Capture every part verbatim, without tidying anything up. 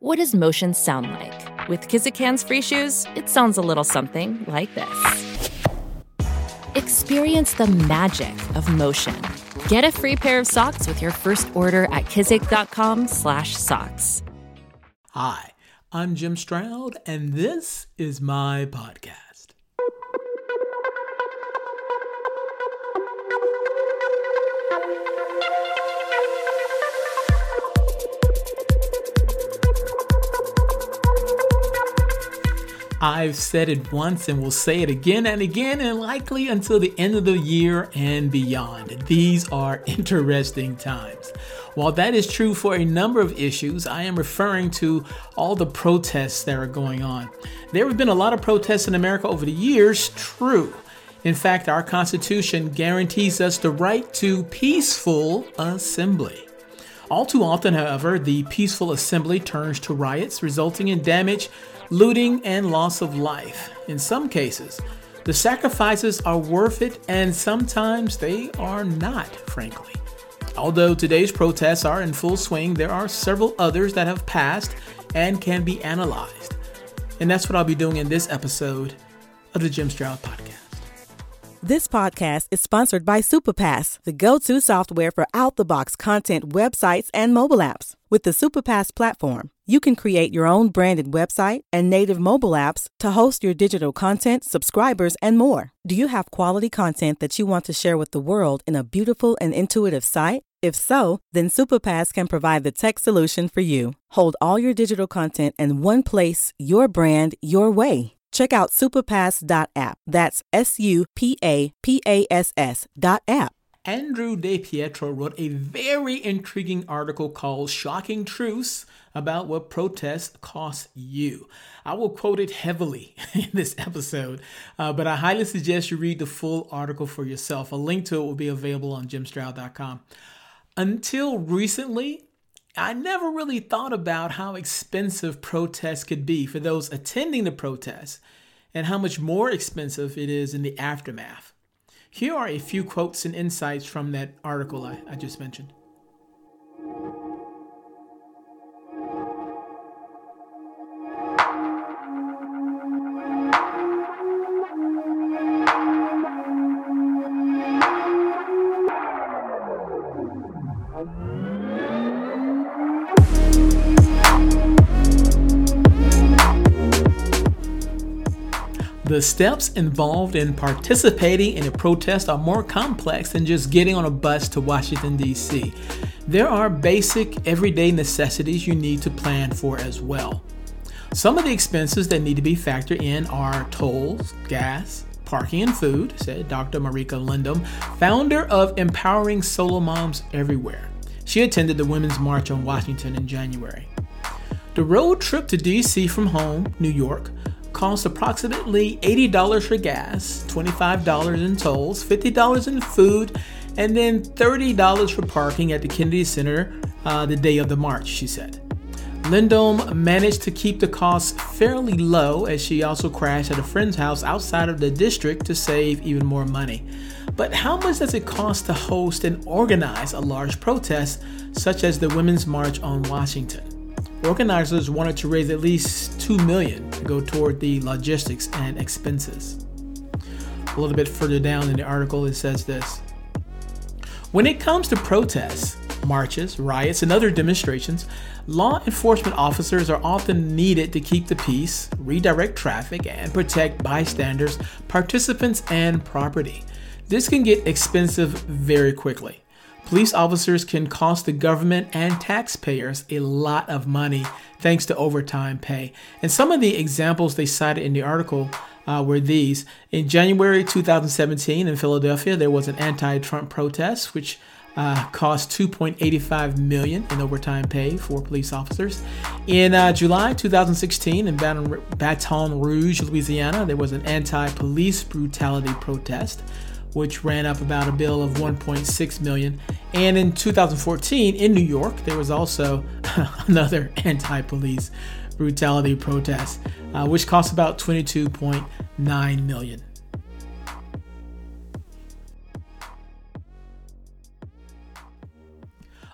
What does motion sound like? With Kizik Hands Free Shoes, it sounds a little something like this. Experience the magic of motion. Get a free pair of socks with your first order at kizik.com slash socks. Hi, I'm Jim Stroud, and this is my podcast. I've said it once and will say it again and again, and likely until the end of the year and beyond. These are interesting times. While that is true for a number of issues, I am referring to all the protests that are going on. There have been a lot of protests in America over the years, true. In fact, our Constitution guarantees us the right to peaceful assembly. All too often, however, the peaceful assembly turns to riots, resulting in damage, looting, and loss of life. In some cases, the sacrifices are worth it, and sometimes they are not, frankly. Although today's protests are in full swing, there are several others that have passed and can be analyzed. And that's what I'll be doing in this episode of the Jim Stroud Podcast. This podcast is sponsored by Superpass, the go-to software for out-the-box content websites and mobile apps. With the Superpass platform, you can create your own branded website and native mobile apps to host your digital content, subscribers, and more. Do you have quality content that you want to share with the world in a beautiful and intuitive site? If so, then Superpass can provide the tech solution for you. Hold all your digital content in one place, your brand, your way. Check out superpass dot app. That's S U P A P A S S dot app. Andrew DePietro wrote a very intriguing article called Shocking Truths about what protests cost you. I will quote it heavily in this episode, uh, but I highly suggest you read the full article for yourself. A link to it will be available on Jim Stroud dot com. Until recently, I never really thought about how expensive protests could be for those attending the protests and how much more expensive it is in the aftermath. Here are a few quotes and insights from that article I, I just mentioned. The steps involved in participating in a protest are more complex than just getting on a bus to Washington, D C. There are basic, everyday necessities you need to plan for as well. Some of the expenses that need to be factored in are tolls, gas, parking, and food, said Doctor Marika Lindham, founder of Empowering Solo Moms Everywhere. She attended the Women's March on Washington in January. The road trip to D C from home, New York, costs approximately eighty dollars for gas, twenty-five dollars in tolls, fifty dollars in food, and then thirty dollars for parking at the Kennedy Center uh, the day of the march, she said. Lindholm managed to keep the costs fairly low as she also crashed at a friend's house outside of the district to save even more money. But how much does it cost to host and organize a large protest such as the Women's March on Washington? Organizers wanted to raise at least two million dollars to go toward the logistics and expenses. A little bit further down in the article, it says this. When it comes to protests, marches, riots, and other demonstrations, law enforcement officers are often needed to keep the peace, redirect traffic, and protect bystanders, participants, and property. This can get expensive very quickly. Police officers can cost the government and taxpayers a lot of money thanks to overtime pay. And some of the examples they cited in the article uh, were these. In January two thousand seventeen in Philadelphia, there was an anti-Trump protest, which uh, cost two point eight five million dollars in overtime pay for police officers. In uh, July two thousand sixteen in Baton, Baton Rouge, Louisiana, there was an anti-police brutality protest, which ran up about a bill of one point six million dollars. And in two thousand fourteen, in New York, there was also another anti-police brutality protest, uh, which cost about twenty-two point nine million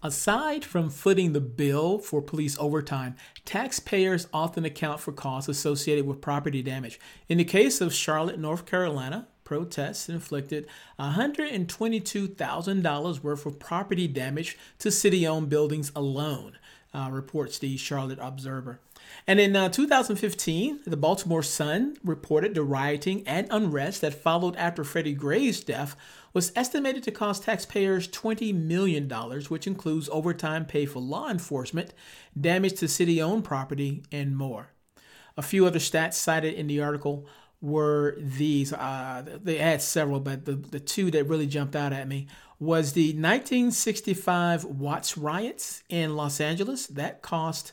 dollars. Aside from footing the bill for police overtime, taxpayers often account for costs associated with property damage. In the case of Charlotte, North Carolina, protests inflicted one hundred twenty-two thousand dollars worth of property damage to city-owned buildings alone, uh, reports the Charlotte Observer. And in uh, two thousand fifteen, the Baltimore Sun reported the rioting and unrest that followed after Freddie Gray's death was estimated to cost taxpayers twenty million dollars, which includes overtime pay for law enforcement, damage to city-owned property, and more. A few other stats cited in the article were these. Uh, they had several, but the, the two that really jumped out at me was the nineteen sixty-five Watts riots in Los Angeles. That cost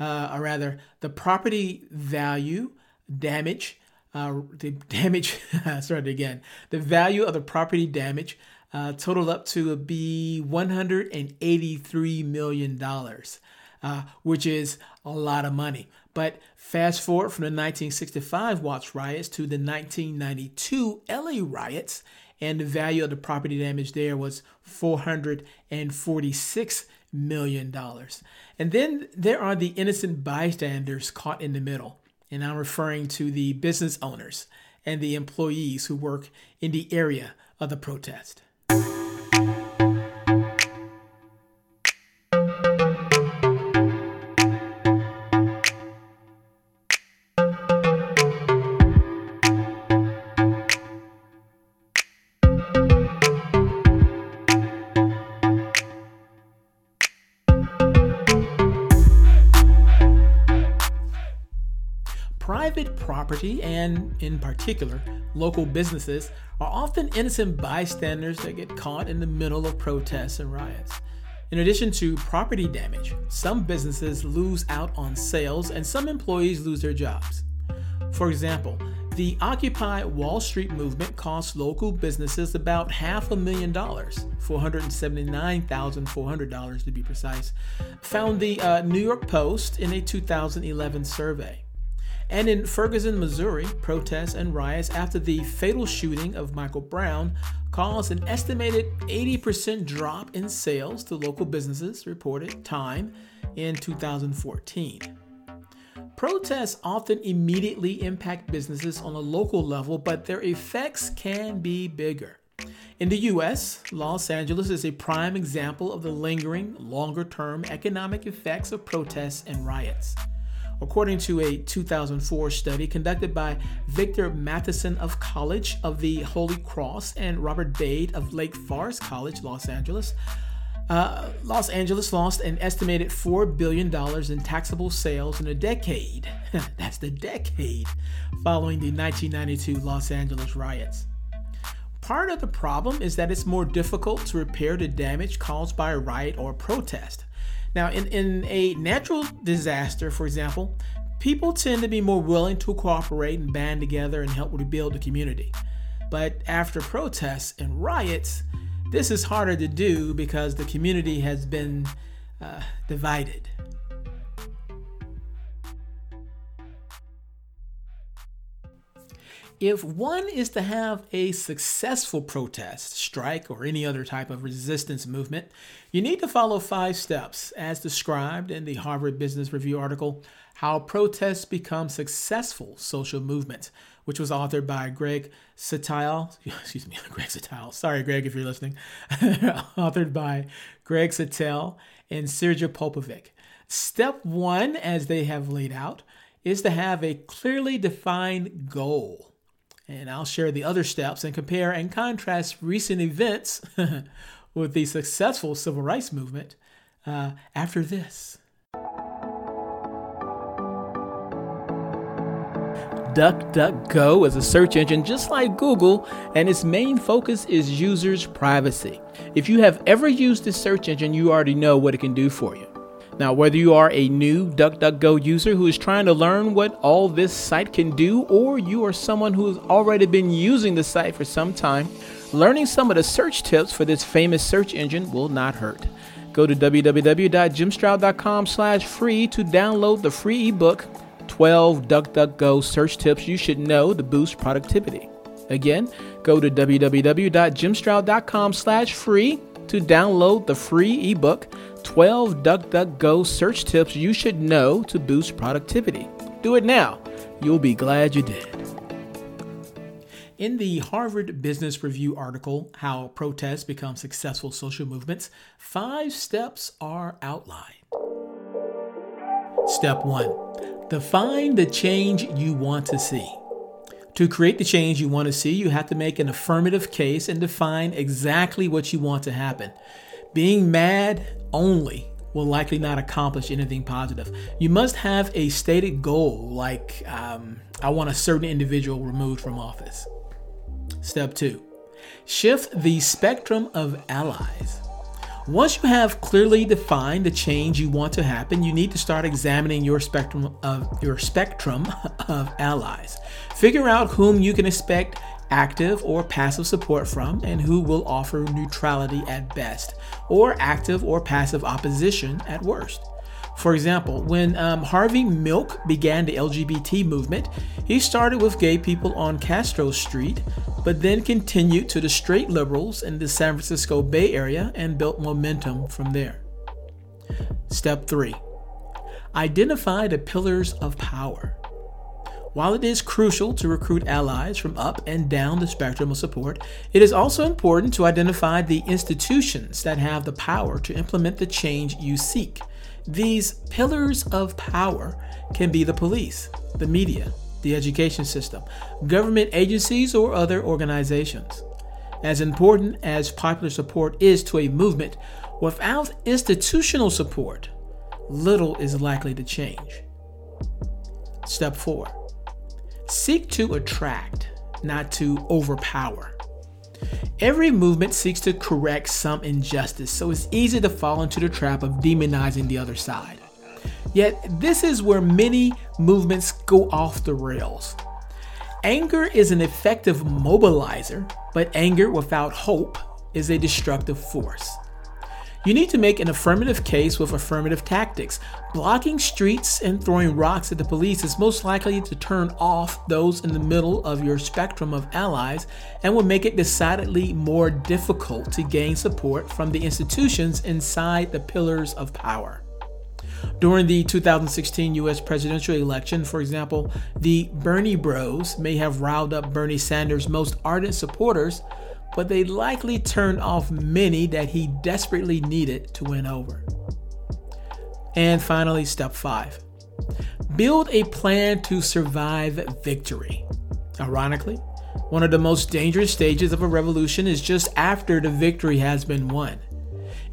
Uh, or rather, the property value damage, uh, the damage, started again, the value of the property damage uh, totaled up to be one hundred eighty-three million dollars, uh, which is a lot of money. But fast forward from the nineteen sixty-five Watts riots to the nineteen ninety-two L A riots, and the value of the property damage there was four hundred forty-six million dollars. And then there are the innocent bystanders caught in the middle. And I'm referring to the business owners and the employees who work in the area of the protest. Private property, and in particular, local businesses, are often innocent bystanders that get caught in the middle of protests and riots. In addition to property damage, some businesses lose out on sales and some employees lose their jobs. For example, the Occupy Wall Street movement cost local businesses about half a million dollars, four hundred seventy-nine thousand four hundred dollars to be precise, found the uh, New York Post in a two thousand eleven survey. And in Ferguson, Missouri, protests and riots after the fatal shooting of Michael Brown caused an estimated eighty percent drop in sales to local businesses, reported Time in two thousand fourteen. Protests often immediately impact businesses on a local level, but their effects can be bigger. In the U S, Los Angeles is a prime example of the lingering, longer-term economic effects of protests and riots. According to a two thousand four study conducted by Victor Matheson of College of the Holy Cross and Robert Bade of Lake Forest College, Los Angeles, uh, Los Angeles lost an estimated four billion dollars in taxable sales in a decade. That's the decade following the nineteen ninety-two Los Angeles riots. Part of the problem is that it's more difficult to repair the damage caused by a riot or protest. Now, in, in a natural disaster, for example, people tend to be more willing to cooperate and band together and help rebuild the community. But after protests and riots, this is harder to do because the community has been uh, divided. If one is to have a successful protest, strike, or any other type of resistance movement, you need to follow five steps, as described in the Harvard Business Review article, How Protests Become Successful Social Movements, which was authored by Greg Sattel, excuse me, Greg Sattel, sorry, Greg, if you're listening, authored by Greg Sattel and Sergei Popovic. Step one, as they have laid out, is to have a clearly defined goal. And I'll share the other steps and compare and contrast recent events with the successful Civil Rights Movement uh, after this. DuckDuckGo is a search engine just like Google, and its main focus is users' privacy. If you have ever used this search engine, you already know what it can do for you. Now, whether you are a new DuckDuckGo user who is trying to learn what all this site can do, or you are someone who has already been using the site for some time, learning some of the search tips for this famous search engine will not hurt. Go to w w w dot jim stroud dot com slash free to download the free ebook, twelve DuckDuckGo Search Tips You Should Know to Boost Productivity. Again, go to w w w dot jim stroud dot com slash free to download the free ebook, twelve DuckDuckGo search tips you should know to boost productivity. Do it now. You'll be glad you did. In the Harvard Business Review article, How Protests Become Successful Social Movements, five steps are outlined. Step one, define the change you want to see. To create the change you want to see, you have to make an affirmative case and define exactly what you want to happen. Being mad only will likely not accomplish anything positive. You must have a stated goal, like um, I want a certain individual removed from office. Step two, shift the spectrum of allies. Once you have clearly defined the change you want to happen, you need to start examining your spectrum of your spectrum of allies. Figure out whom you can expect active or passive support from and who will offer neutrality at best, or active or passive opposition at worst. For example, when um, Harvey Milk began the L G B T movement, he started with gay people on Castro Street, but then continued to the straight liberals in the San Francisco Bay Area and built momentum from there. Step three, identify the pillars of power. While it is crucial to recruit allies from up and down the spectrum of support, it is also important to identify the institutions that have the power to implement the change you seek. These pillars of power can be the police, the media, the education system, government agencies, or other organizations. As important as popular support is to a movement, without institutional support, little is likely to change. Step four. Seek to attract, not to overpower. Every movement seeks to correct some injustice, so it's easy to fall into the trap of demonizing the other side. Yet, this is where many movements go off the rails. Anger is an effective mobilizer, but anger without hope is a destructive force. You need to make an affirmative case with affirmative tactics. Blocking streets and throwing rocks at the police is most likely to turn off those in the middle of your spectrum of allies and will make it decidedly more difficult to gain support from the institutions inside the pillars of power. During the two thousand sixteen U S presidential election, for example, the Bernie Bros may have riled up Bernie Sanders' most ardent supporters, but they likely turned off many that he desperately needed to win over. And finally, step five, build a plan to survive victory. Ironically, one of the most dangerous stages of a revolution is just after the victory has been won.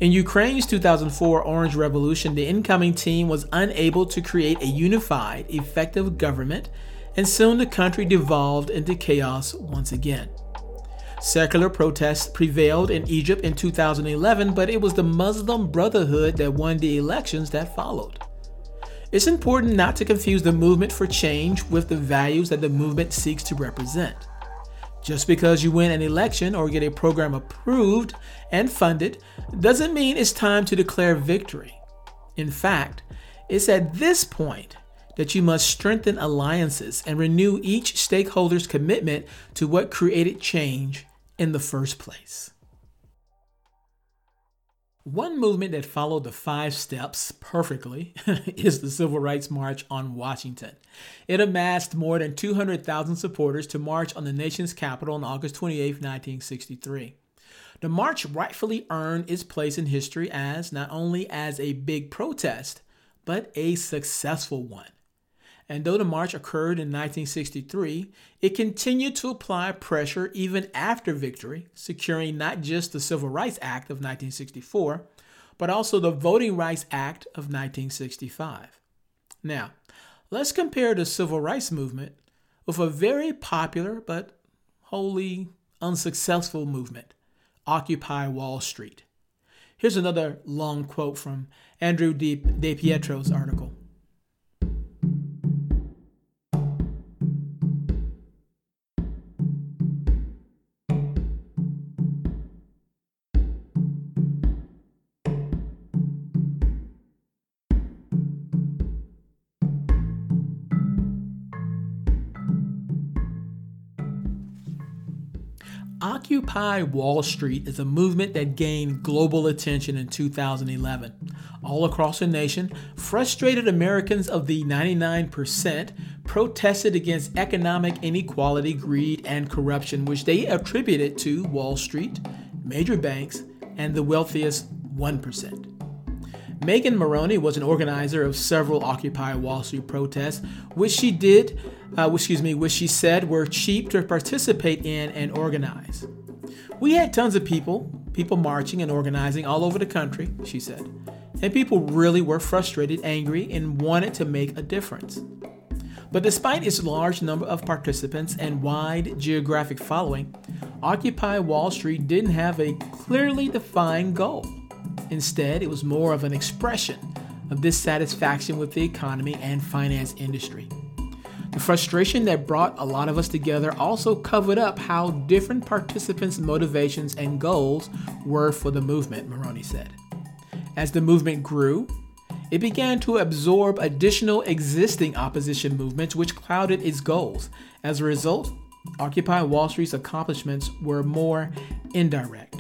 In Ukraine's two thousand four Orange Revolution, the incoming team was unable to create a unified, effective government, and soon the country devolved into chaos once again. Secular protests prevailed in Egypt in two thousand eleven, but it was the Muslim Brotherhood that won the elections that followed. It's important not to confuse the movement for change with the values that the movement seeks to represent. Just because you win an election or get a program approved and funded doesn't mean it's time to declare victory. In fact, it's at this point that you must strengthen alliances and renew each stakeholder's commitment to what created change in the first place. One movement that followed the five steps perfectly is the Civil Rights March on Washington. It amassed more than two hundred thousand supporters to march on the nation's capital on August twenty-eighth, nineteen sixty-three. The march rightfully earned its place in history as not only as a big protest, but a successful one. And though the march occurred in nineteen sixty-three, it continued to apply pressure even after victory, securing not just the Civil Rights Act of nineteen sixty-four, but also the Voting Rights Act of nineteen sixty-five. Now, let's compare the Civil Rights Movement with a very popular but wholly unsuccessful movement, Occupy Wall Street. Here's another long quote from Andrew DePietro's article. Occupy Wall Street is a movement that gained global attention in two thousand eleven. All across the nation, frustrated Americans of the ninety-nine percent protested against economic inequality, greed, and corruption, which they attributed to Wall Street, major banks, and the wealthiest one percent. Megan Maroney was an organizer of several Occupy Wall Street protests, which she did, uh, excuse me, which she said were cheap to participate in and organize. We had tons of people, people marching and organizing all over the country, she said, and people really were frustrated, angry, and wanted to make a difference. But despite its large number of participants and wide geographic following, Occupy Wall Street didn't have a clearly defined goal. Instead, it was more of an expression of dissatisfaction with the economy and finance industry. The frustration that brought a lot of us together also covered up how different participants' motivations and goals were for the movement, Maroney said. As the movement grew, it began to absorb additional existing opposition movements, which clouded its goals. As a result, Occupy Wall Street's accomplishments were more indirect.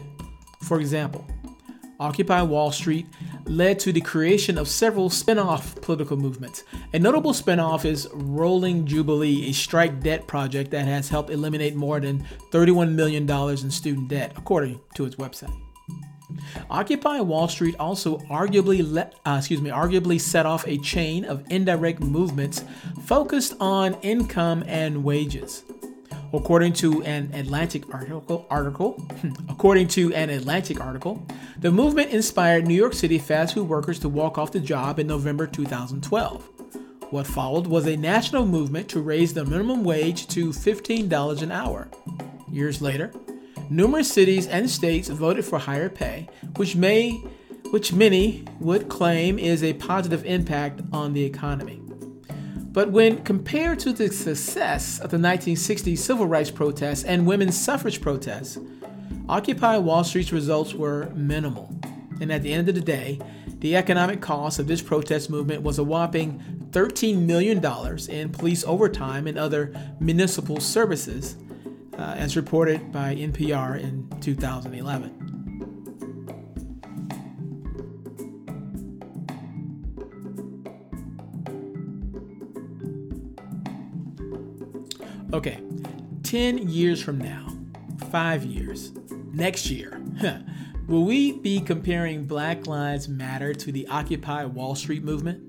For example, Occupy Wall Street led to the creation of several spin-off political movements. A notable spin-off is Rolling Jubilee, a strike debt project that has helped eliminate more than thirty-one million dollars in student debt, according to its website. Occupy Wall Street also arguably let, uh, excuse me, arguably set off a chain of indirect movements focused on income and wages. According to an Atlantic article, article, according to an Atlantic article, the movement inspired New York City fast food workers to walk off the job in November two thousand twelve. What followed was a national movement to raise the minimum wage to fifteen dollars an hour. Years later, numerous cities and states voted for higher pay, which may, which many would claim is a positive impact on the economy. But when compared to the success of the nineteen sixties civil rights protests and women's suffrage protests, Occupy Wall Street's results were minimal. And at the end of the day, the economic cost of this protest movement was a whopping thirteen million dollars in police overtime and other municipal services, uh, as reported by N P R in two thousand eleven. Okay, ten years from now, five years, next year, huh, will we be comparing Black Lives Matter to the Occupy Wall Street movement?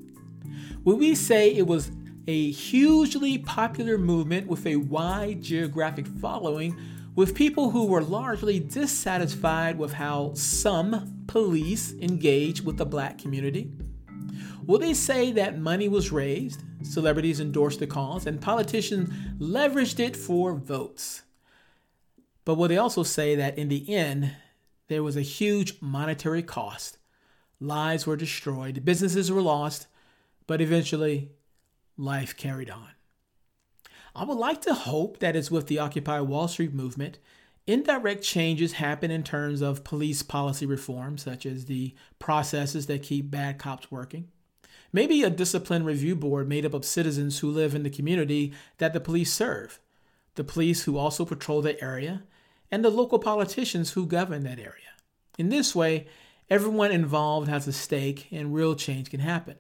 Will we say it was a hugely popular movement with a wide geographic following, with people who were largely dissatisfied with how some police engage with the Black community? Will they say that money was raised, celebrities endorsed the cause, and politicians leveraged it for votes? But will they also say that in the end, there was a huge monetary cost? Lives were destroyed, businesses were lost, but eventually life carried on. I would like to hope that as with the Occupy Wall Street movement, indirect changes happen in terms of police policy reform, such as the processes that keep bad cops working. Maybe a discipline review board made up of citizens who live in the community that the police serve, the police who also patrol the area, and the local politicians who govern that area. In this way, everyone involved has a stake and real change can happen.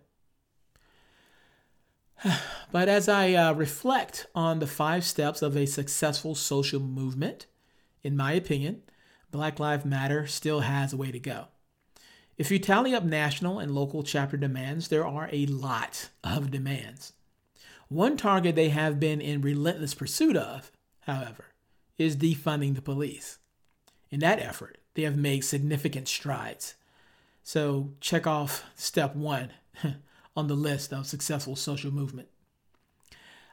But as I uh, reflect on the five steps of a successful social movement, in my opinion, Black Lives Matter still has a way to go. If you tally up national and local chapter demands, there are a lot of demands. One target they have been in relentless pursuit of, however, is defunding the police. In that effort, they have made significant strides. So check off step one on the list of successful social movement.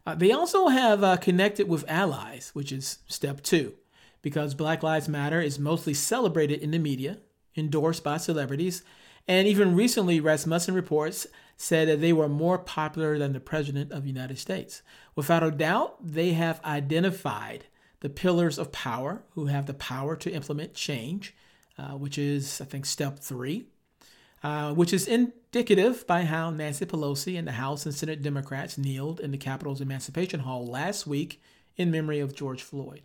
Uh, they also have uh, connected with allies, which is step two, because Black Lives Matter is mostly celebrated in the media, endorsed by celebrities, and even recently, Rasmussen Reports said that they were more popular than the President of the United States. Without a doubt, they have identified the pillars of power who have the power to implement change, uh, which is, I think, step three, uh, which is indicative by how Nancy Pelosi and the House and Senate Democrats kneeled in the Capitol's Emancipation Hall last week in memory of George Floyd.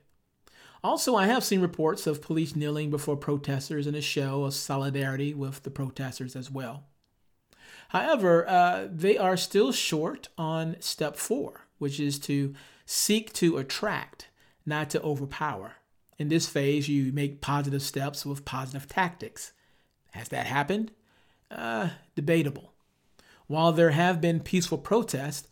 Also, I have seen reports of police kneeling before protesters in a show of solidarity with the protesters as well. However, uh, they are still short on step four, which is to seek to attract, not to overpower. In this phase, you make positive steps with positive tactics. Has that happened? Uh, debatable. While there have been peaceful protests,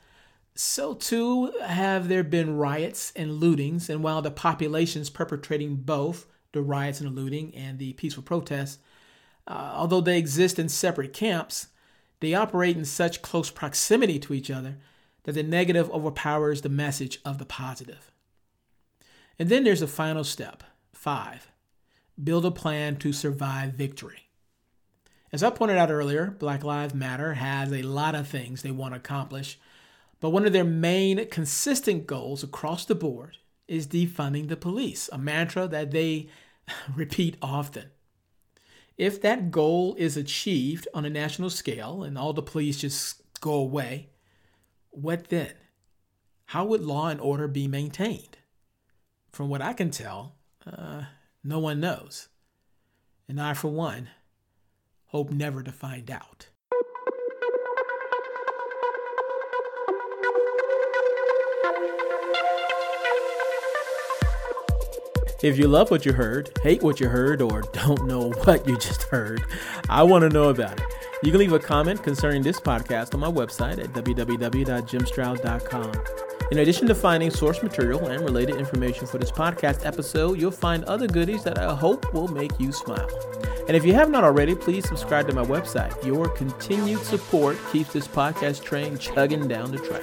so too have there been riots and lootings, and while the populations perpetrating both the riots and the looting and the peaceful protests, uh, although they exist in separate camps, they operate in such close proximity to each other that the negative overpowers the message of the positive. And then there's a final step, five, build a plan to survive victory. As I pointed out earlier, Black Lives Matter has a lot of things they want to accomplish, but one of their main consistent goals across the board is defunding the police, a mantra that they repeat often. If that goal is achieved on a national scale and all the police just go away, what then? How would law and order be maintained? From what I can tell, uh, no one knows. And I, for one, hope never to find out. If you love what you heard, hate what you heard, or don't know what you just heard, I want to know about it. You can leave a comment concerning this podcast on my website at w w w dot jim stroud dot com. In addition to finding source material and related information for this podcast episode, you'll find other goodies that I hope will make you smile. And if you have not already, please subscribe to my website. Your continued support keeps this podcast train chugging down the track.